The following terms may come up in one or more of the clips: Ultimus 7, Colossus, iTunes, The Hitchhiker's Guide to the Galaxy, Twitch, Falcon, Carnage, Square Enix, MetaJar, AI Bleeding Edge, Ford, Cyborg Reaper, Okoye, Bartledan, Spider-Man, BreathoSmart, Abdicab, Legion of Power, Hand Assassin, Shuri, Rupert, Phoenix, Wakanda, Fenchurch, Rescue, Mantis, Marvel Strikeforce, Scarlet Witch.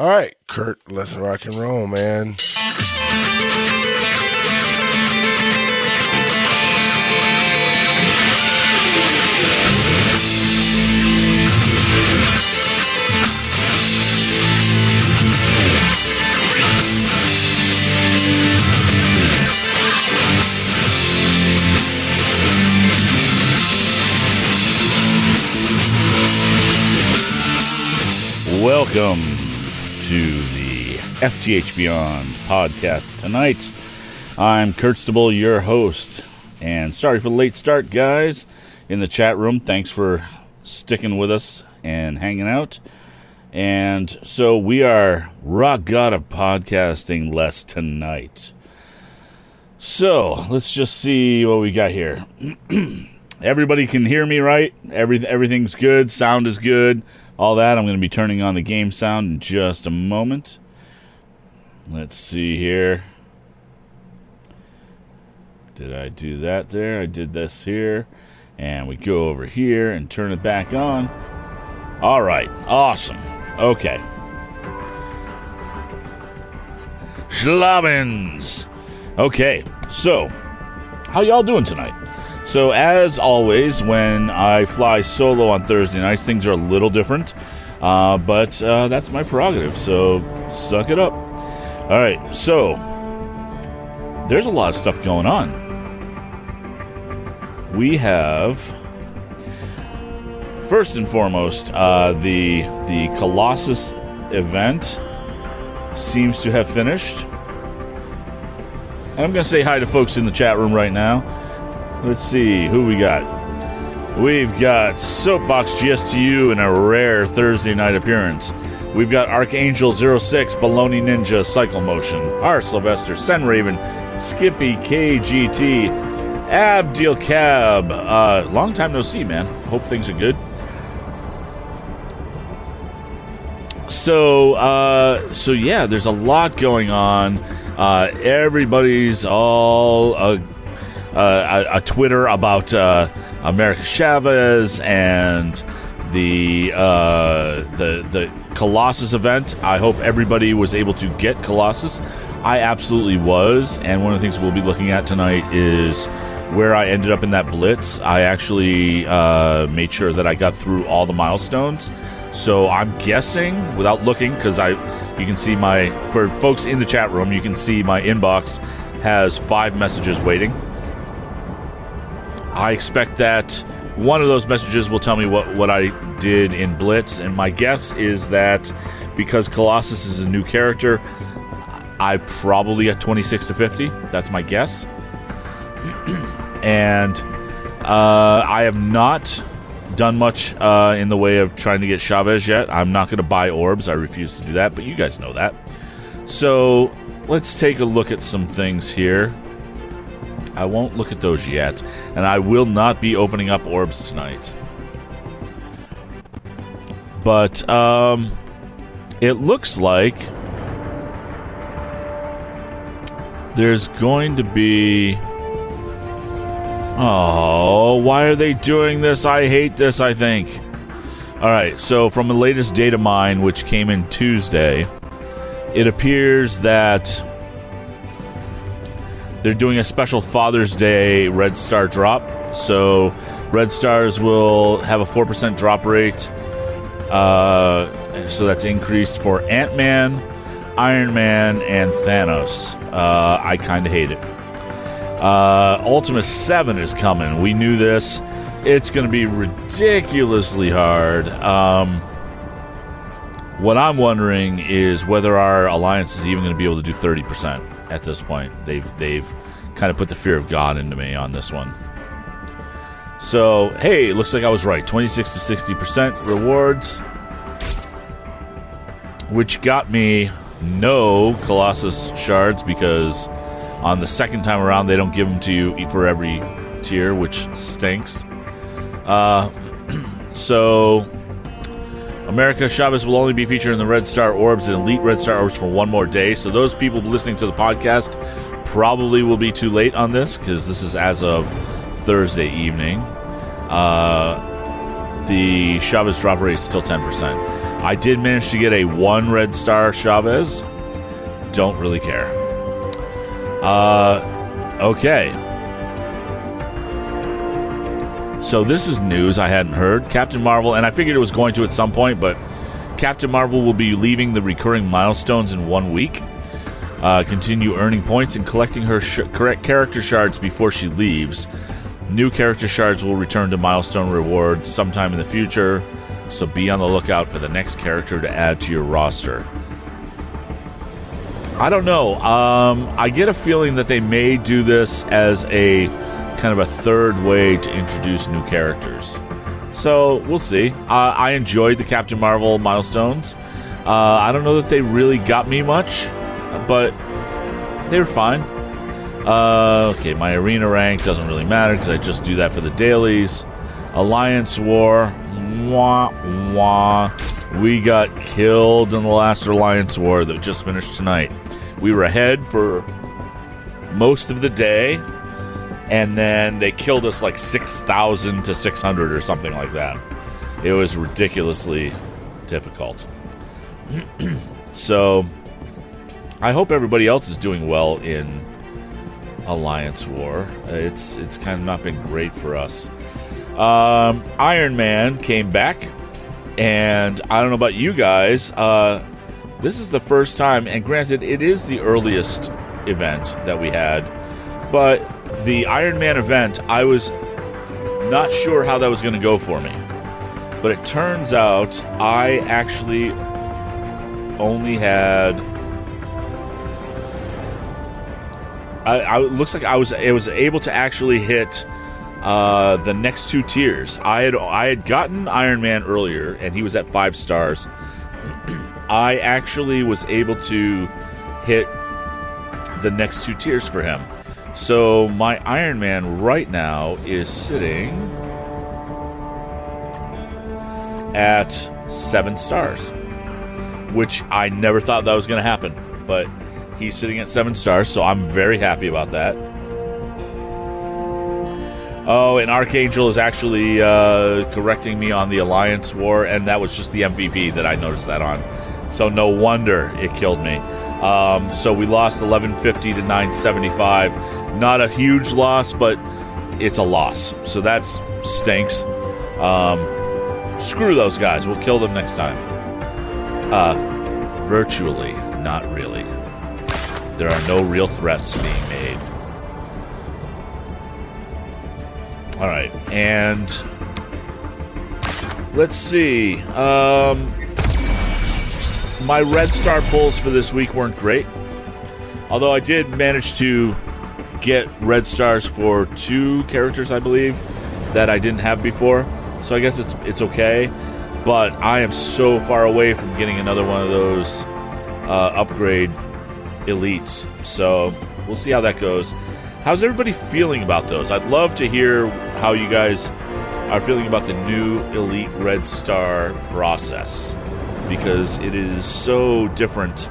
All right, Kurt, let's rock and roll, man. Welcome to the FTH Beyond podcast tonight. I'm Kurtstable, your host, and sorry for the late start, guys, in the chat room. Thanks for sticking with us and hanging out. And so we are rock god of podcasting less tonight. So let's just see what we got here. Everybody can hear me, right? Everything's good. Sound is good. All that. I'm going to be turning on the game sound in just a moment. Let's see here. Did I do that there? I did this here. And we go over here and turn it back on. All right. Awesome. Okay. Schlabbins. Okay. So, how y'all doing tonight? So, as always, when I fly solo on Thursday nights, things are a little different. But that's my prerogative, so suck it up. All right, so there's a lot of stuff going on. We have, first and foremost, the Colossus event seems to have finished. And I'm going to say hi to folks in the chat room right now. Let's see who we got. We've got Soapbox GSTU in a rare Thursday night appearance. We've got Archangel 06, Baloney Ninja, Cycle Motion, R. Sylvester, Sen Raven, Skippy KGT, Abdil Cab. Long time no see, man. Hope things are good. So yeah, there's a lot going on. Everybody's all a Twitter about America Chavez and the Colossus event. I hope everybody was able to get Colossus. I absolutely was, and one of the things we'll be looking at tonight is where I ended up in that blitz. I actually made sure that I got through all the milestones. So I'm guessing, without looking, because you can see for folks in the chat room, you can see my inbox has 5 messages waiting. I expect that one of those messages will tell me what I did in Blitz, and my guess is that because Colossus is a new character, I probably got 26 to 50. That's my guess. And I have not done much in the way of trying to get Chavez yet. I'm not going to buy orbs. I refuse to do that, but you guys know that. So let's take a look at some things here. I won't look at those yet, and I will not be opening up orbs tonight. But it looks like there's going to be... Oh, why are they doing this? I hate this, I think. All right, so from the latest data mine, which came in Tuesday, it appears that they're doing a special Father's Day Red Star drop. So Red Stars will have a 4% drop rate. So that's increased for Ant-Man, Iron Man, and Thanos. I kind of hate it. Ultimus 7 is coming. We knew this. It's going to be ridiculously hard. What I'm wondering is whether our Alliance is even going to be able to do 30%. At this point, they've kind of put the fear of God into me on this one. So, hey, looks like I was right. 26 to 60% rewards, which got me no Colossus shards because on the second time around, they don't give them to you for every tier, which stinks. So, America Chavez will only be featured in the Red Star Orbs and Elite Red Star Orbs for one more day. So those people listening to the podcast probably will be too late on this because this is as of Thursday evening. The Chavez drop rate is still 10%. I did manage to get a 1 Red Star Chavez. Don't really care. Okay. So this is news I hadn't heard. Captain Marvel, and I figured it was going to at some point, but Captain Marvel will be leaving the recurring milestones in 1 week. Continue earning points and collecting her correct character shards before she leaves. New character shards will return to milestone rewards sometime in the future, so be on the lookout for the next character to add to your roster. I don't know. I get a feeling that they may do this as a kind of a third way to introduce new characters. So we'll see. I enjoyed the Captain Marvel milestones. I don't know that they really got me much, but they were fine. Okay, my arena rank doesn't really matter because I just do that for the dailies. Alliance War. Wah, wah. We got killed in the last Alliance War that just finished tonight. We were ahead for most of the day, and then they killed us like 6,000 to 600 or something like that. It was ridiculously difficult. So, I hope everybody else is doing well in Alliance War. It's kind of not been great for us. Iron Man came back. And I don't know about you guys, this is the first time, and granted, it is the earliest event that we had, but the Iron Man event, I was not sure how that was going to go for me. But it turns out I actually only had... it was able to actually hit... the next two tiers. I had gotten Iron Man earlier, and he was at 5 stars. I actually was able to hit the next two tiers for him. So my Iron Man right now is sitting at 7 stars, which I never thought that was going to happen. But he's sitting at 7 stars, so I'm very happy about that. Oh, and Archangel is actually correcting me on the Alliance War, and that was just the MVP that I noticed that on. So no wonder it killed me. So we lost 1150 to 975. Not a huge loss, but it's a loss. So that stinks. Screw those guys. We'll kill them next time. Virtually, not really. There are no real threats being made. All right, and let's see. My Red Star pulls for this week weren't great, although I did manage to get Red Stars for 2 characters, I believe, that I didn't have before. So I guess it's okay, but I am so far away from getting another one of those upgrade elites. So we'll see how that goes. How's everybody feeling about those? I'd love to hear how you guys are feeling about the new Elite Red Star process, because it is so different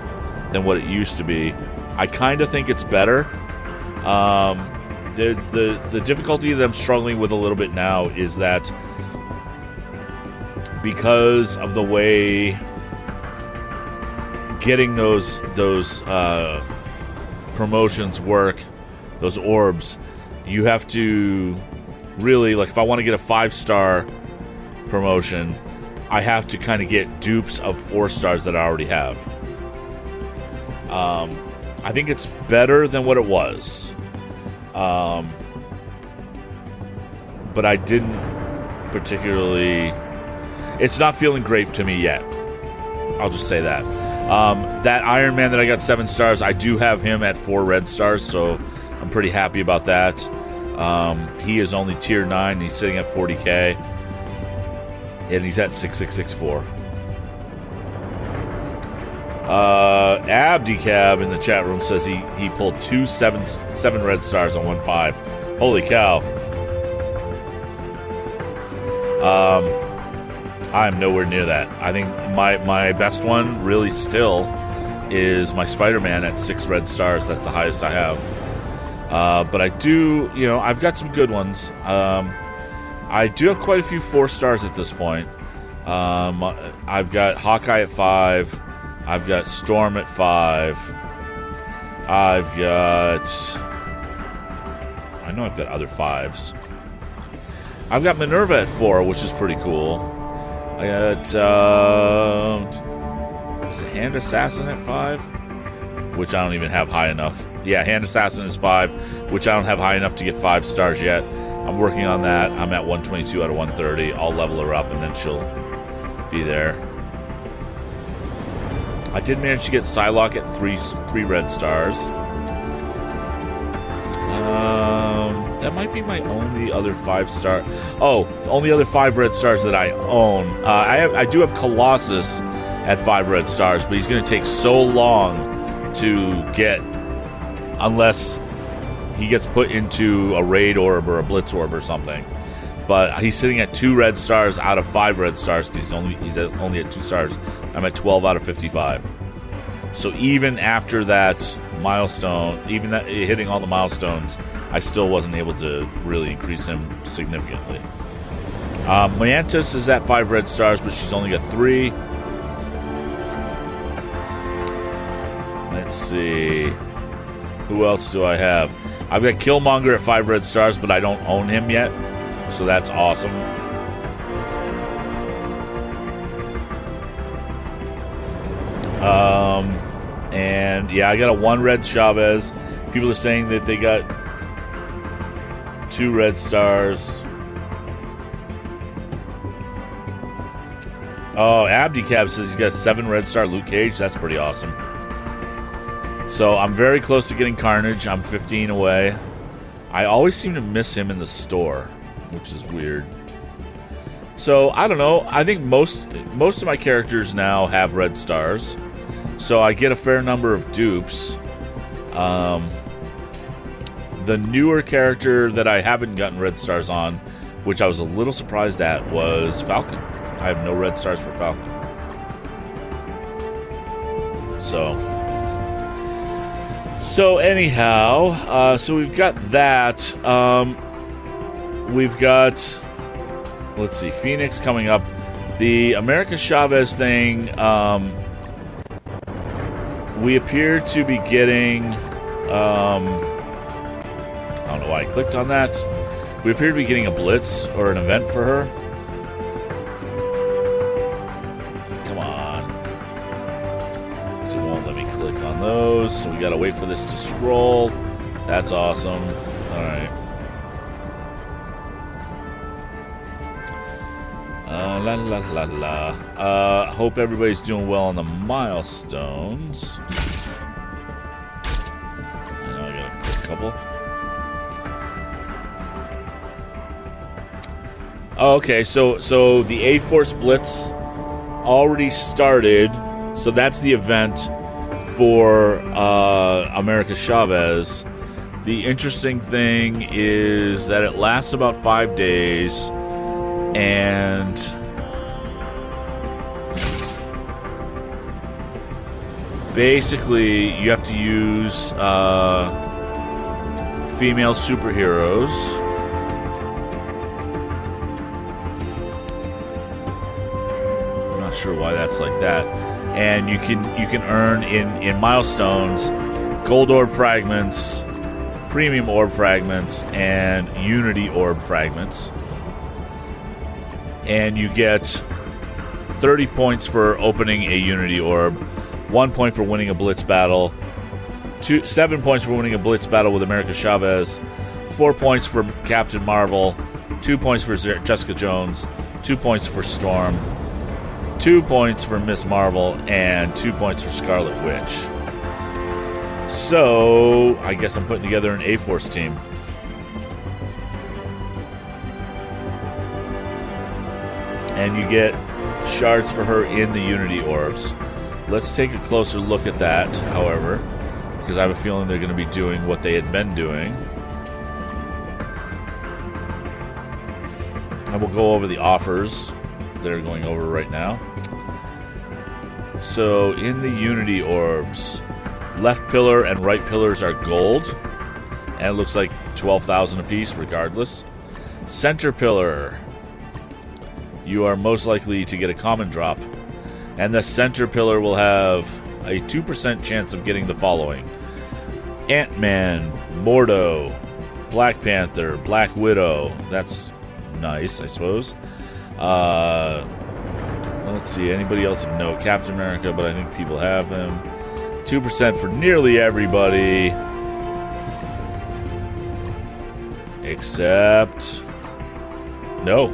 than what it used to be. I kind of think it's better. The difficulty that I'm struggling with a little bit now is that because of the way getting those promotions work, those orbs, you have to really, like, if I want to get a 5-star promotion, I have to kind of get dupes of 4 stars that I already have. I think it's better than what it was. But I didn't particularly... It's not feeling great to me yet. I'll just say that. That Iron Man that I got 7 stars, I do have him at 4 red stars, so... I'm pretty happy about that. He is only tier 9. And he's sitting at 40k. And he's at 6664. Abdicab in the chat room says he pulled 2 7 red stars on 1 5. Holy cow. I'm nowhere near that. I think my best one really still is my Spider-Man at 6 red stars. That's the highest I have. But I do, you know, I've got some good ones. I do have quite a few 4 stars at this point. I've got Hawkeye at 5. I've got Storm at 5. I know I've got other 5s. I've got Minerva at 4, which is pretty cool. I got, is it Hand Assassin at 5? Which I don't even have high enough. Yeah, Hand Assassin is 5, which I don't have high enough to get 5 stars yet. I'm working on that. I'm at 122 out of 130. I'll level her up and then she'll be there. I did manage to get Psylocke at three red stars. That might be my only other 5-star. Oh, only other 5 red stars that I own. I do have Colossus at 5 red stars, but he's going to take so long to get unless he gets put into a raid orb or a blitz orb or something. But he's sitting at 2 red stars out of 5 red stars. He's only at 2 stars. I'm at 12 out of 55. So even after that milestone, even that hitting all the milestones, I still wasn't able to really increase him significantly. Mantis is at 5 red stars, but she's only got 3. Let's see. Who else do I have? I've got Killmonger at 5 red stars, but I don't own him yet. So that's awesome. And yeah, I got a 1 red Chavez. People are saying that they got 2 red stars. Oh, Abdi Cab says he's got 7 red star Luke Cage. That's pretty awesome. So I'm very close to getting Carnage. I'm 15 away. I always seem to miss him in the store, which is weird. So I don't know. I think most of my characters now have red stars. So I get a fair number of dupes. The newer character that I haven't gotten red stars on, which I was a little surprised at, was Falcon. I have no red stars for Falcon. So anyhow, so we've got that. We've got, let's see, Phoenix coming up. The America Chavez thing, we appear to be getting, I don't know why I clicked on that. We appear to be getting a blitz or an event for her. Come on. So it won't let me click on those. So we gotta wait for this to scroll. That's awesome. All right. La la la la. Hope everybody's doing well on the milestones. I know I gotta click a couple. Oh, okay, so the A-Force Blitz already started. So that's the event for America Chavez. The interesting thing is that it lasts about 5 days, and basically, you have to use female superheroes. I'm not sure why that's like that. And you can earn in milestones gold orb fragments, premium orb fragments, and unity orb fragments. And you get 30 points for opening a unity orb, 1 point for winning a blitz battle, 7 points for winning a blitz battle with America Chavez, 4 points for Captain Marvel, 2 points for Jessica Jones, 2 points for Storm, 2 points for Miss Marvel, and 2 points for Scarlet Witch. So I guess I'm putting together an A-Force team. And you get shards for her in the unity orbs. Let's take a closer look at that, however, because I have a feeling they're going to be doing what they had been doing. And we'll go over the offers that are going over right now. So in the unity orbs, left pillar and right pillars are gold, and it looks like 12,000 apiece regardless. Center pillar, you are most likely to get a common drop. And the center pillar will have a 2% chance of getting the following: Ant-Man, Mordo, Black Panther, Black Widow. That's nice, I suppose. Let's see, anybody else have no Captain America, but I think people have them. 2% for nearly everybody. Except... no.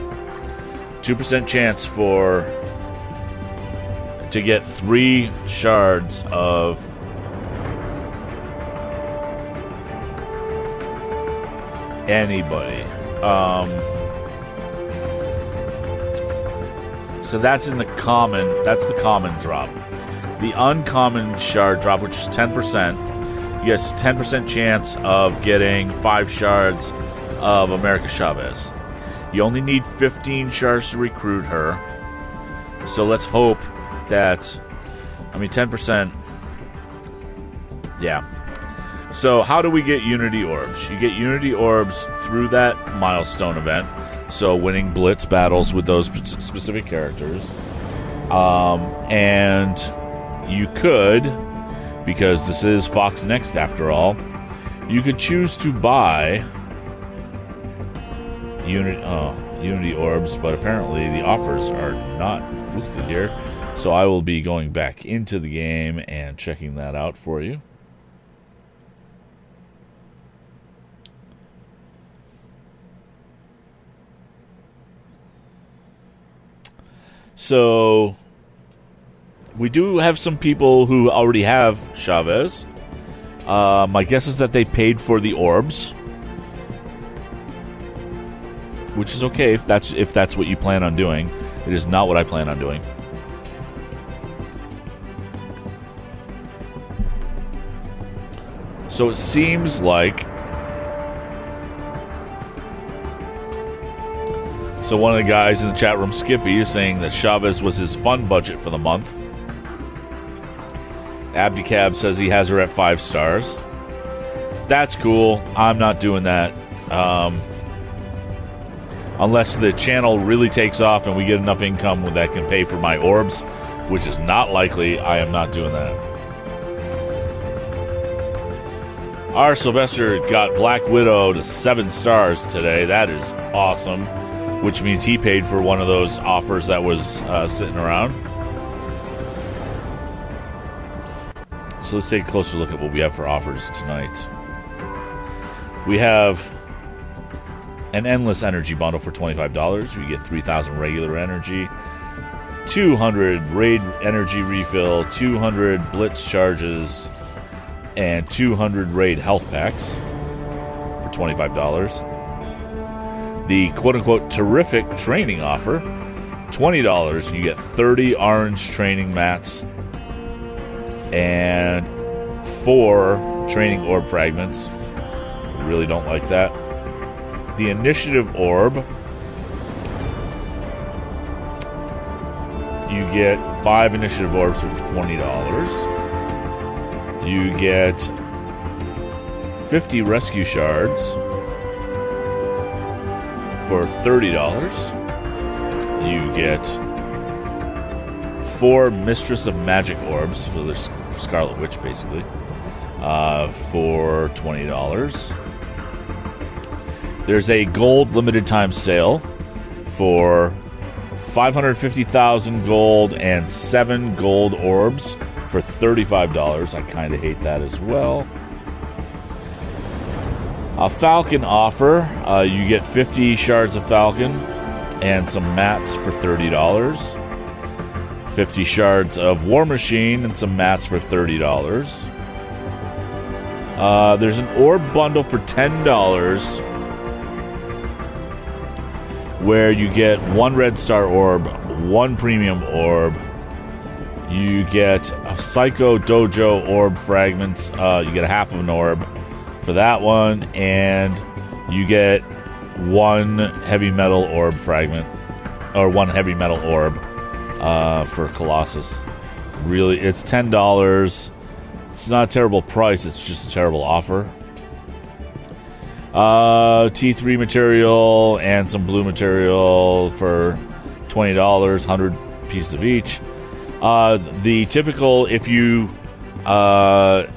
2% chance for... to get 3 shards of... anybody. So that's in the common. That's the common drop. The uncommon shard drop, which is 10%. Yes, 10% chance of getting 5 shards of America Chavez. You only need 15 shards to recruit her. So let's hope that... I mean, 10%. Yeah. So how do we get Unity Orbs? You get Unity Orbs through that milestone event. So winning Blitz battles with those specific characters. And you could, because this is Fox Next after all, you could choose to buy Unity Orbs, but apparently the offers are not listed here. So I will be going back into the game and checking that out for you. So, we do have some people who already have Chavez. My guess is that they paid for the orbs, which is okay if that's what you plan on doing. It is not what I plan on doing. So it seems like... so one of the guys in the chat room, Skippy, is saying that Chavez was his fun budget for the month. Abdicab says he has her at 5 stars. That's cool. I'm not doing that. Unless the channel really takes off and we get enough income that can pay for my orbs, which is not likely, I am not doing that. Our Sylvester got Black Widow to 7 stars today. That is awesome. Which means he paid for one of those offers that was sitting around. So let's take a closer look at what we have for offers tonight. We have an endless energy bundle for $25. We get 3,000 regular energy, 200 raid energy refill, 200 blitz charges, and 200 raid health packs for $25. The quote-unquote terrific training offer, $20, and you get 30 orange training mats and 4 training orb fragments. Really don't like that. The initiative orb, you get 5 initiative orbs for $20. You get 50 rescue shards for $30. You get 4 Mistress of Magic Orbs for the Scarlet Witch, basically, for $20. There's a gold limited time sale for 550,000 gold and 7 gold orbs for $35. I kind of hate that as well. A Falcon offer, you get 50 shards of Falcon and some mats for $30. 50 shards of War Machine and some mats for $30. There's an orb bundle for $10 where you get 1 Red Star Orb, 1 Premium Orb. You get a Psycho Dojo Orb Fragments. You get a half of an orb for that one, and you get 1 heavy metal orb fragment, or 1 heavy metal orb for Colossus. Really, it's $10. It's not a terrible price, it's just a terrible offer. T3 material and some blue material for $20, 100 pieces of each. The typical, if you have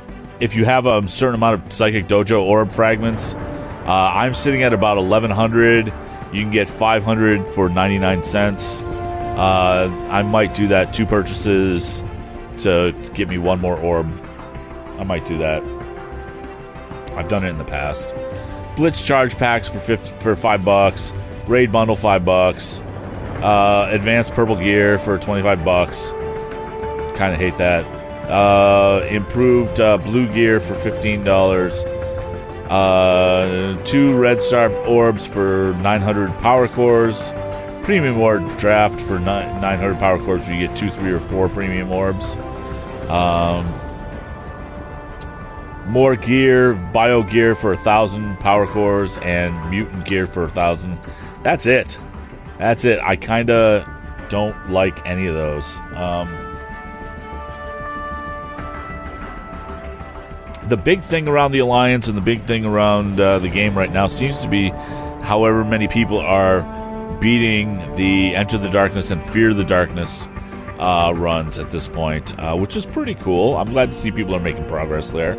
a certain amount of Psychic Dojo Orb Fragments, I'm sitting at about 1,100. You can get 500 for 99 cents. I might do that, 2 purchases to get me 1 more orb. I might do that. I've done it in the past. Blitz charge packs for $5. Raid bundle, $5. Advanced purple gear for $25. Kind of hate that. Improved blue gear for $15. 2 red star orbs for 900 power cores. Premium orb draft for 900 power cores, where you get 2, 3, or 4 premium orbs. More gear, bio gear for 1,000 power cores, and mutant gear for 1,000. That's it. That's it. I kind of don't like any of those. The big thing around the Alliance and the big thing around the game right now seems to be however many people are beating the Enter the Darkness and Fear the Darkness runs at this point, which is pretty cool. I'm glad to see people are making progress there.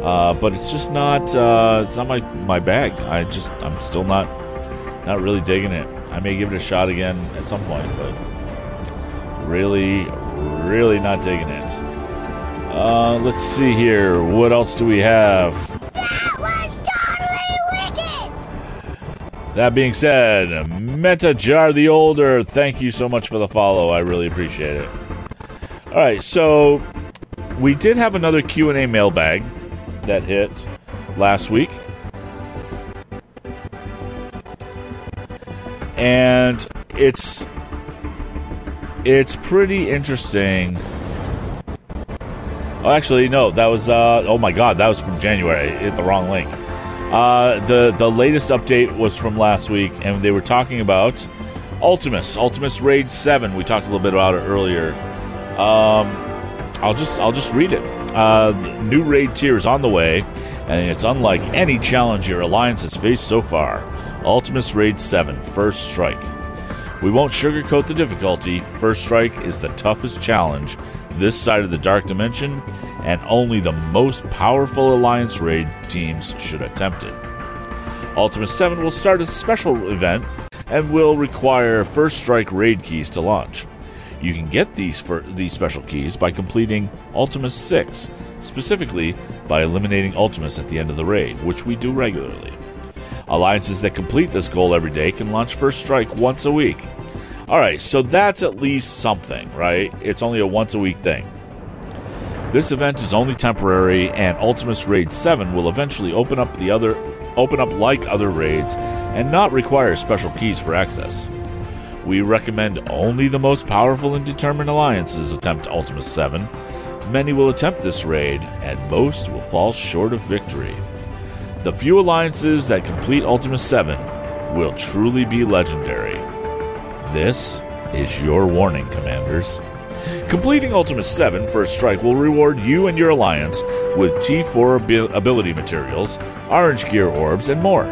But it's just not it's not my bag. I'm still not really digging it. I may give it a shot again at some point, but really not digging it. Let's see here. What else do we have? That was totally wicked! That being said, MetaJar the Older, thank you so much for the follow. I really appreciate it. All right, so we did have another Q&A mailbag that hit last week. And it's pretty interesting. Oh, actually, no, that was, oh my God, that was from January. I hit the wrong link. The latest update was from last week, and they were talking about Ultimus Raid 7. We talked a little bit about it earlier. I'll just read it. New raid tier is on the way, and it's unlike any challenge your Alliance has faced so far. Ultimus Raid 7, First Strike. We won't sugarcoat the difficulty. First Strike is the toughest challenge this side of the Dark Dimension, and only the most powerful Alliance raid teams should attempt it. Ultimus 7 will start as a special event and will require First Strike raid keys to launch. You can get these special keys by completing Ultimus 6, specifically by eliminating Ultimus at the end of the raid, which we do regularly. Alliances that complete this goal every day can launch First Strike once a week. Alright, so that's at least something, right? It's only a once-a-week thing. This event is only temporary, and Ultimus Raid 7 will eventually open up like other raids and not require special keys for access. We recommend only the most powerful and determined alliances attempt Ultimus 7. Many will attempt this raid, and most will fall short of victory. The few alliances that complete Ultimus 7 will truly be legendary. This is your warning, Commanders. Completing Ultimus 7 First Strike will reward you and your Alliance with T4 ability materials, orange gear orbs, and more.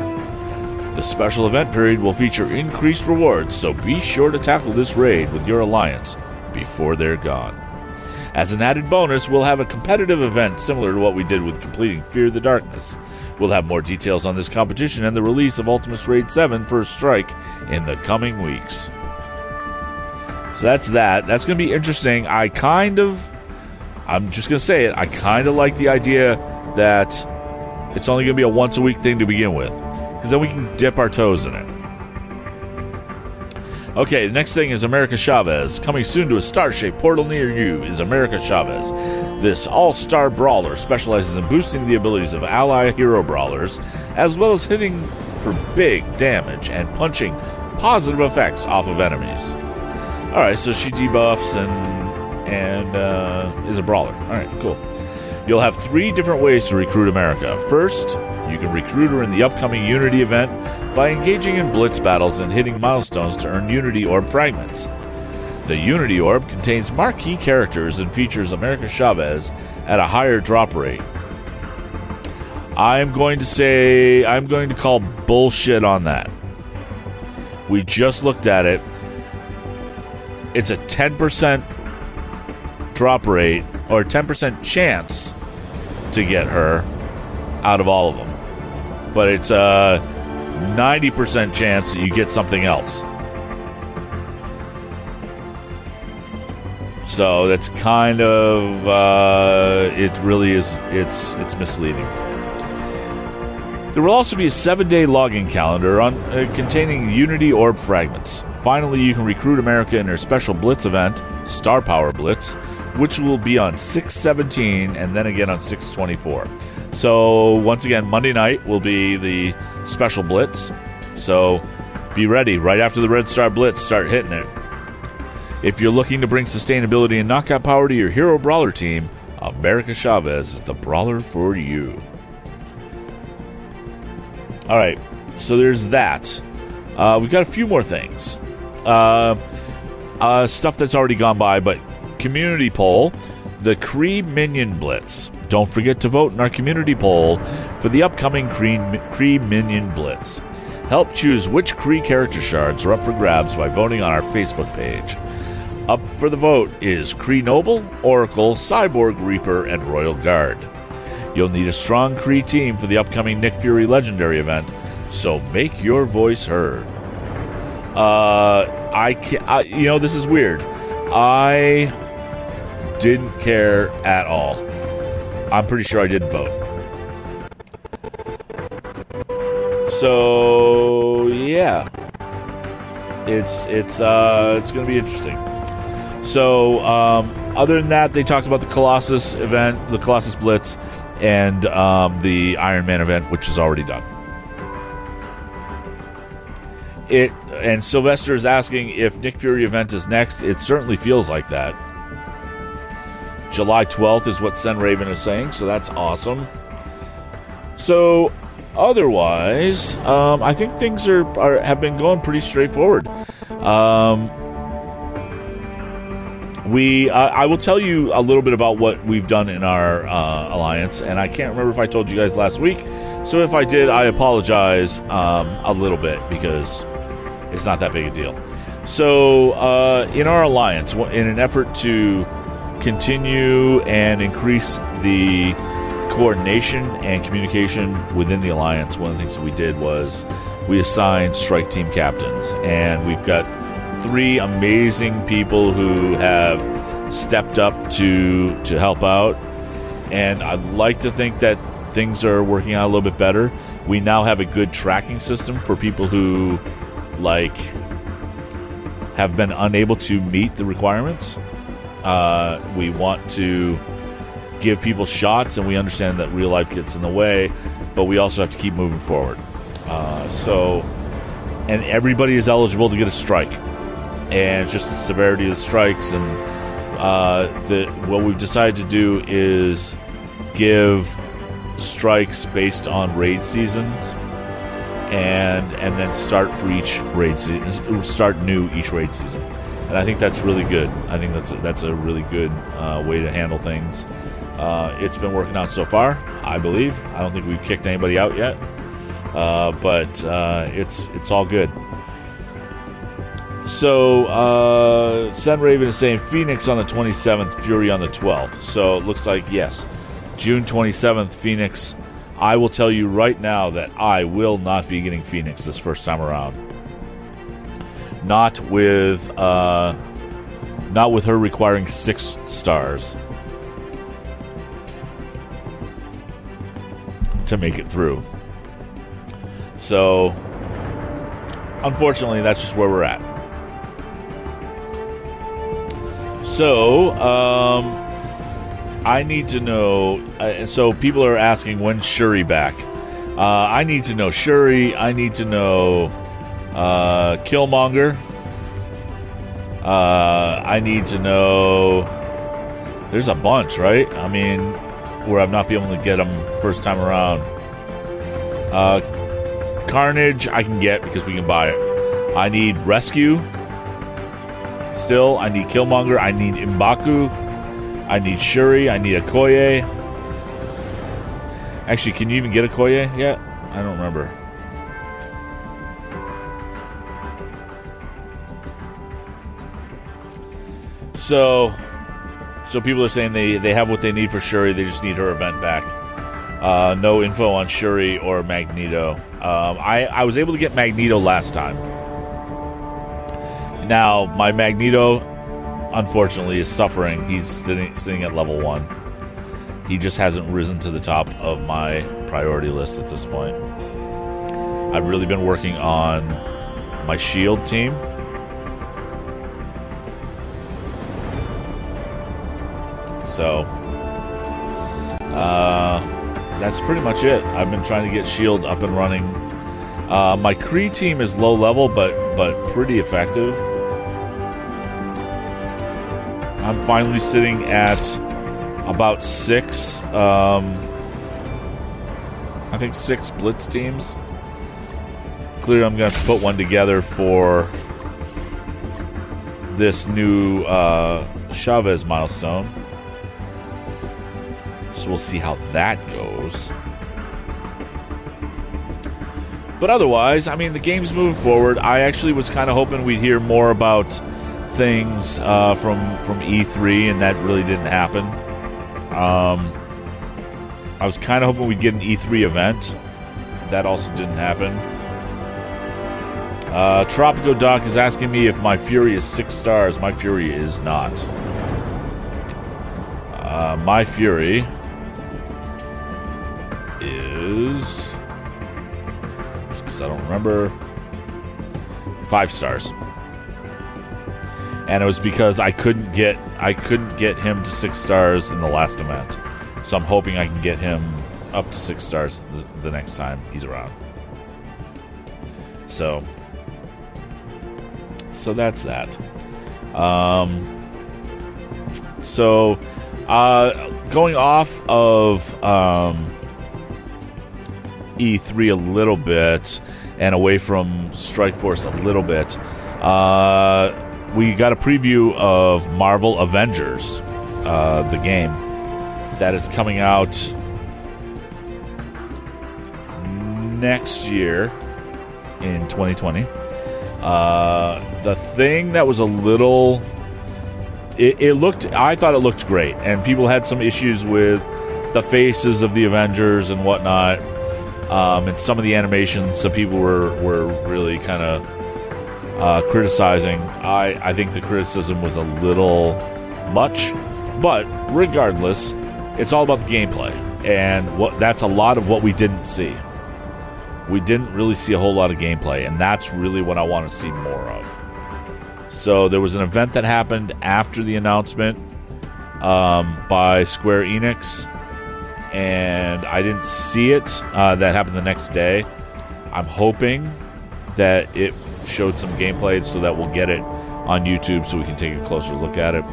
The special event period will feature increased rewards, so be sure to tackle this raid with your Alliance before they're gone. As an added bonus, we'll have a competitive event similar to what we did with completing Fear the Darkness. We'll have more details on this competition and the release of Ultimus Raid 7 First Strike in the coming weeks. So that's that. That's going to be interesting. I'm just going to say it, I kind of like the idea that it's only going to be a once-a-week thing to begin with, because then we can dip our toes in it. Okay, the next thing is America Chavez. Coming soon to a star-shaped portal near you is America Chavez. This all-star brawler specializes in boosting the abilities of ally hero brawlers, as well as hitting for big damage and punching positive effects off of enemies. All right, so she debuffs and is a brawler. All right, cool. You'll have 3 different ways to recruit America. First, you can recruit her in the upcoming Unity event by engaging in blitz battles and hitting milestones to earn Unity Orb fragments. The Unity Orb contains marquee characters and features America Chavez at a higher drop rate. I'm going to call bullshit on that. We just looked at it. it's a 10% drop rate or 10% chance to get her out of all of them. But it's a 90% chance that you get something else. So that's kind of it really is it's misleading. There will also be a 7-day login calendar on containing Unity Orb fragments. Finally, you can recruit America in her special Blitz event, Star Power Blitz, which will be on 6/17 and then again on 6/24. So once again, Monday night will be the special Blitz. So be ready. Right after the Red Star Blitz, start hitting it. If you're looking to bring sustainability and knockout power to your hero brawler team, America Chavez is the brawler for you. All right, so there's that. We've got a few more things. Stuff that's already gone by, but community poll, the Kree Minion Blitz. Don't forget to vote in our community poll for the upcoming Kree Minion Blitz. Help choose which Kree character shards are up for grabs by voting on our Facebook page. Up for the vote is Kree Noble, Oracle, Cyborg, Reaper, and Royal Guard. You'll need a strong Kree team for the upcoming Nick Fury Legendary event, so make your voice heard. You know, this is weird. I didn't care at all. I'm pretty sure I didn't vote. So yeah, it's going to be interesting. So other than that, they talked about the Colossus event, the Colossus Blitz, and the Iron Man event, which is already done. And Sylvester is asking if Nick Fury event is next. It certainly feels like that. July 12th is what Senraven is saying, so that's awesome. So otherwise, I think things have been going pretty straightforward. I will tell you a little bit about what we've done in our alliance, and I can't remember if I told you guys last week, so if I did, I apologize a little bit because it's not that big a deal. So in our alliance, in an effort to continue and increase the coordination and communication within the alliance, one of the things that we did was we assigned strike team captains, and we've got 3 amazing people who have stepped up to help out, and I'd like to think that things are working out a little bit better. We now have a good tracking system for people who have been unable to meet the requirements. We want to give people shots, and we understand that real life gets in the way, but we also have to keep moving forward. And everybody is eligible to get a strike. And it's just the severity of the strikes, and what we've decided to do is give strikes based on raid seasons, and then start new each raid season. And I think that's really good. I think that's a really good way to handle things. It's been working out so far, I believe. I don't think we've kicked anybody out yet, but it's all good. So, Senraven is saying Phoenix on the 27th, Fury on the 12th. So it looks like, yes, June 27th, Phoenix. I will tell you right now that I will not be getting Phoenix this first time around. Not with her requiring 6 stars to make it through. So, unfortunately, that's just where we're at. So, I need to know, so people are asking, when's Shuri back? I need to know Shuri, I need to know Killmonger, I need to know, there's a bunch, right? I mean, where I've not been able to get them first time around. Carnage, I can get because we can buy it. I need Rescue. Still, I need Killmonger, I need M'Baku, I need Shuri, I need Okoye. Actually, can you even get Okoye yet? I don't remember. So people are saying they have what they need for Shuri. They just need her event back. No info on Shuri or Magneto. I was able to get Magneto last time. Now, my Magneto, unfortunately, is suffering. He's sitting at level 1. He just hasn't risen to the top of my priority list at this point. I've really been working on my shield team. So, that's pretty much it. I've been trying to get shield up and running. My Kree team is low level, but pretty effective. I'm finally sitting at about 6. I think 6 blitz teams. Clearly, I'm going to have to put one together for this new Chavez milestone. So we'll see how that goes. But otherwise, I mean, the game's moving forward. I actually was kind of hoping we'd hear more about things from E3, and that really didn't happen. I was kind of hoping we'd get an E3 event. That also didn't happen. Tropico Doc is asking me if my Fury is 6 stars. My Fury is not. My Fury is, just because I don't remember, 5 stars. And it was because I couldn't get him to 6 stars in the last event. So I'm hoping I can get him up to 6 stars the next time he's around. So that's that. Going off of E3 a little bit and away from Strike Force a little bit, we got a preview of Marvel Avengers, the game that is coming out next year in 2020. The thing that was a little... I thought it looked great, and people had some issues with the faces of the Avengers and whatnot, and some of the animations, so people were really kind of criticizing. I think the criticism was a little much, but regardless, it's all about the gameplay, and that's a lot of what we didn't see. We didn't really see a whole lot of gameplay, and that's really what I want to see more of. So there was an event that happened after the announcement by Square Enix, and I didn't see it. That happened the next day. I'm hoping that it showed some gameplay so that we'll get it on YouTube so we can take a closer look at it.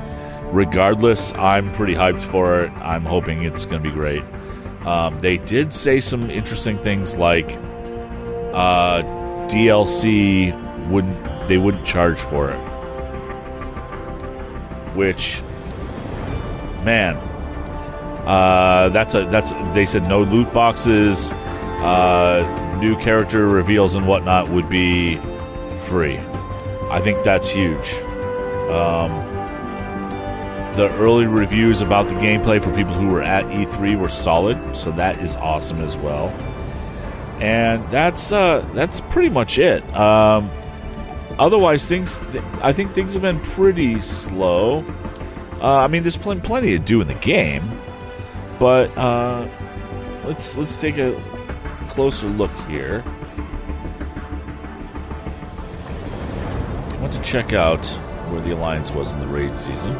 Regardless, I'm pretty hyped for it. I'm hoping it's going to be great. They did say some interesting things like DLC they wouldn't charge for it. Which, man, they said no loot boxes, new character reveals and whatnot would be free. I think that's huge. The early reviews about the gameplay for people who were at E3 were solid, so that is awesome as well. And that's pretty much it. Otherwise, I think things have been pretty slow. I mean, there's plenty to do in the game, but let's take a closer look here. I want to check out where the Alliance was in the raid season,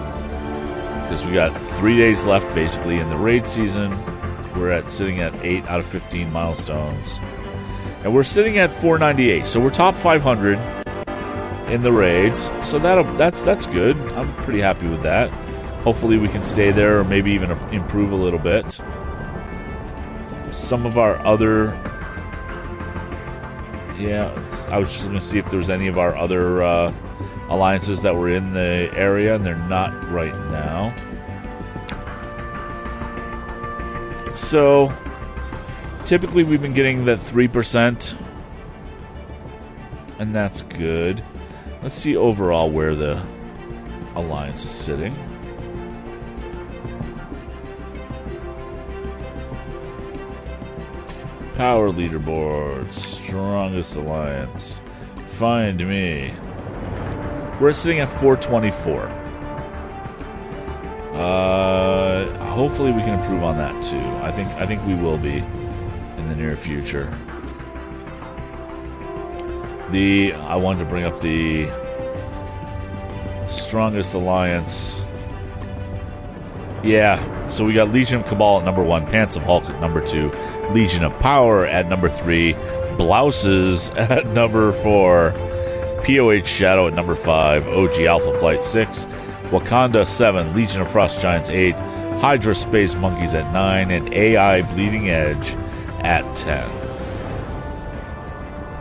because we got 3 days left, basically, in the raid season. We're sitting at 8 out of 15 milestones, and we're sitting at 498, so we're top 500. In the raids, so that's good. I'm pretty happy with that. Hopefully we can stay there or maybe even improve a little bit. Some of our other... Yeah, I was just going to see if there was any of our other alliances that were in the area, and they're not right now. So, typically we've been getting that 3%, and that's good. Let's see overall where the Alliance is sitting. Power leaderboard. Strongest alliance. Find me. We're sitting at 424. Hopefully we can improve on that too. I think we will be in the near future. I wanted to bring up the strongest alliance. Yeah. So we got Legion of Cabal at number 1, Pants of Hulk at number 2, Legion of Power at number 3, Blouses at number 4, POH Shadow at number 5, OG Alpha Flight 6, Wakanda 7, Legion of Frost Giants 8, Hydra Space Monkeys at 9, and AI Bleeding Edge at 10.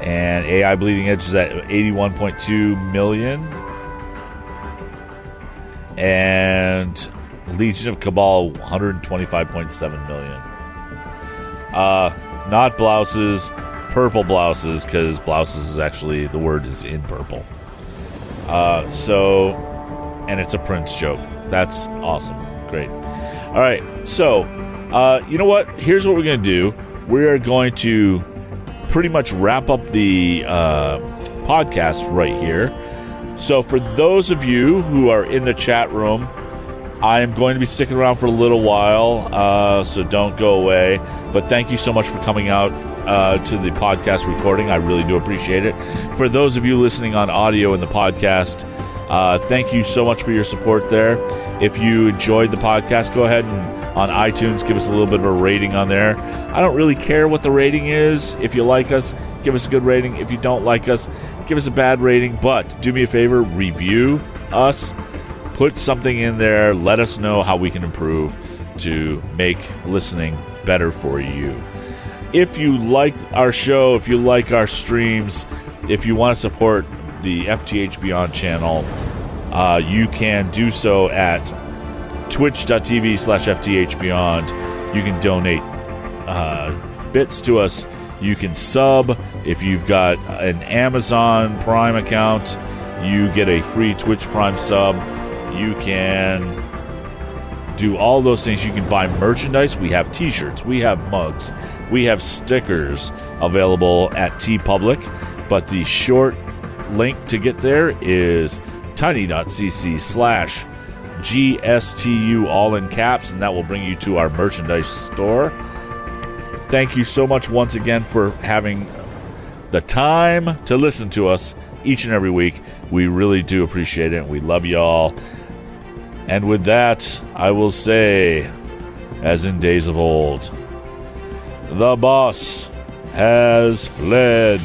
And AI Bleeding Edge is at 81.2 million. And Legion of Cabal, 125.7 million. Not Blouses, Purple Blouses, because Blouses is actually, the word is in purple. So, and it's a Prince joke. That's awesome. Great. All right. So, you know what? Here's what we're going to do. We are going to pretty much wrap up the podcast right here. So for those of you who are in the chat room, I am going to be sticking around for a little while, so don't go away. But thank you so much for coming out to the podcast recording. I really do appreciate it. For those of you listening on audio in the podcast, thank you so much for your support there. If you enjoyed the podcast, go ahead and on iTunes, give us a little bit of a rating on there. I don't really care what the rating is. If you like us, give us a good rating. If you don't like us, give us a bad rating. But do me a favor, review us. Put something in there. Let us know how we can improve to make listening better for you. If you like our show, if you like our streams, if you want to support the FTH Beyond channel, you can do so at twitch.tv/FTH Beyond. You can donate bits to us. You can sub. If you've got an Amazon Prime account, you get a free Twitch Prime sub. You can do all those things. You can buy merchandise. We have t-shirts. We have mugs. We have stickers available at TeePublic. But the short link to get there is tiny.cc/GSTU, all in caps, and that will bring you to our merchandise store. Thank you so much once again for having the time to listen to us each and every week. We really do appreciate it, and we love you all. And with that, I will say, as in days of old, the boss has fled.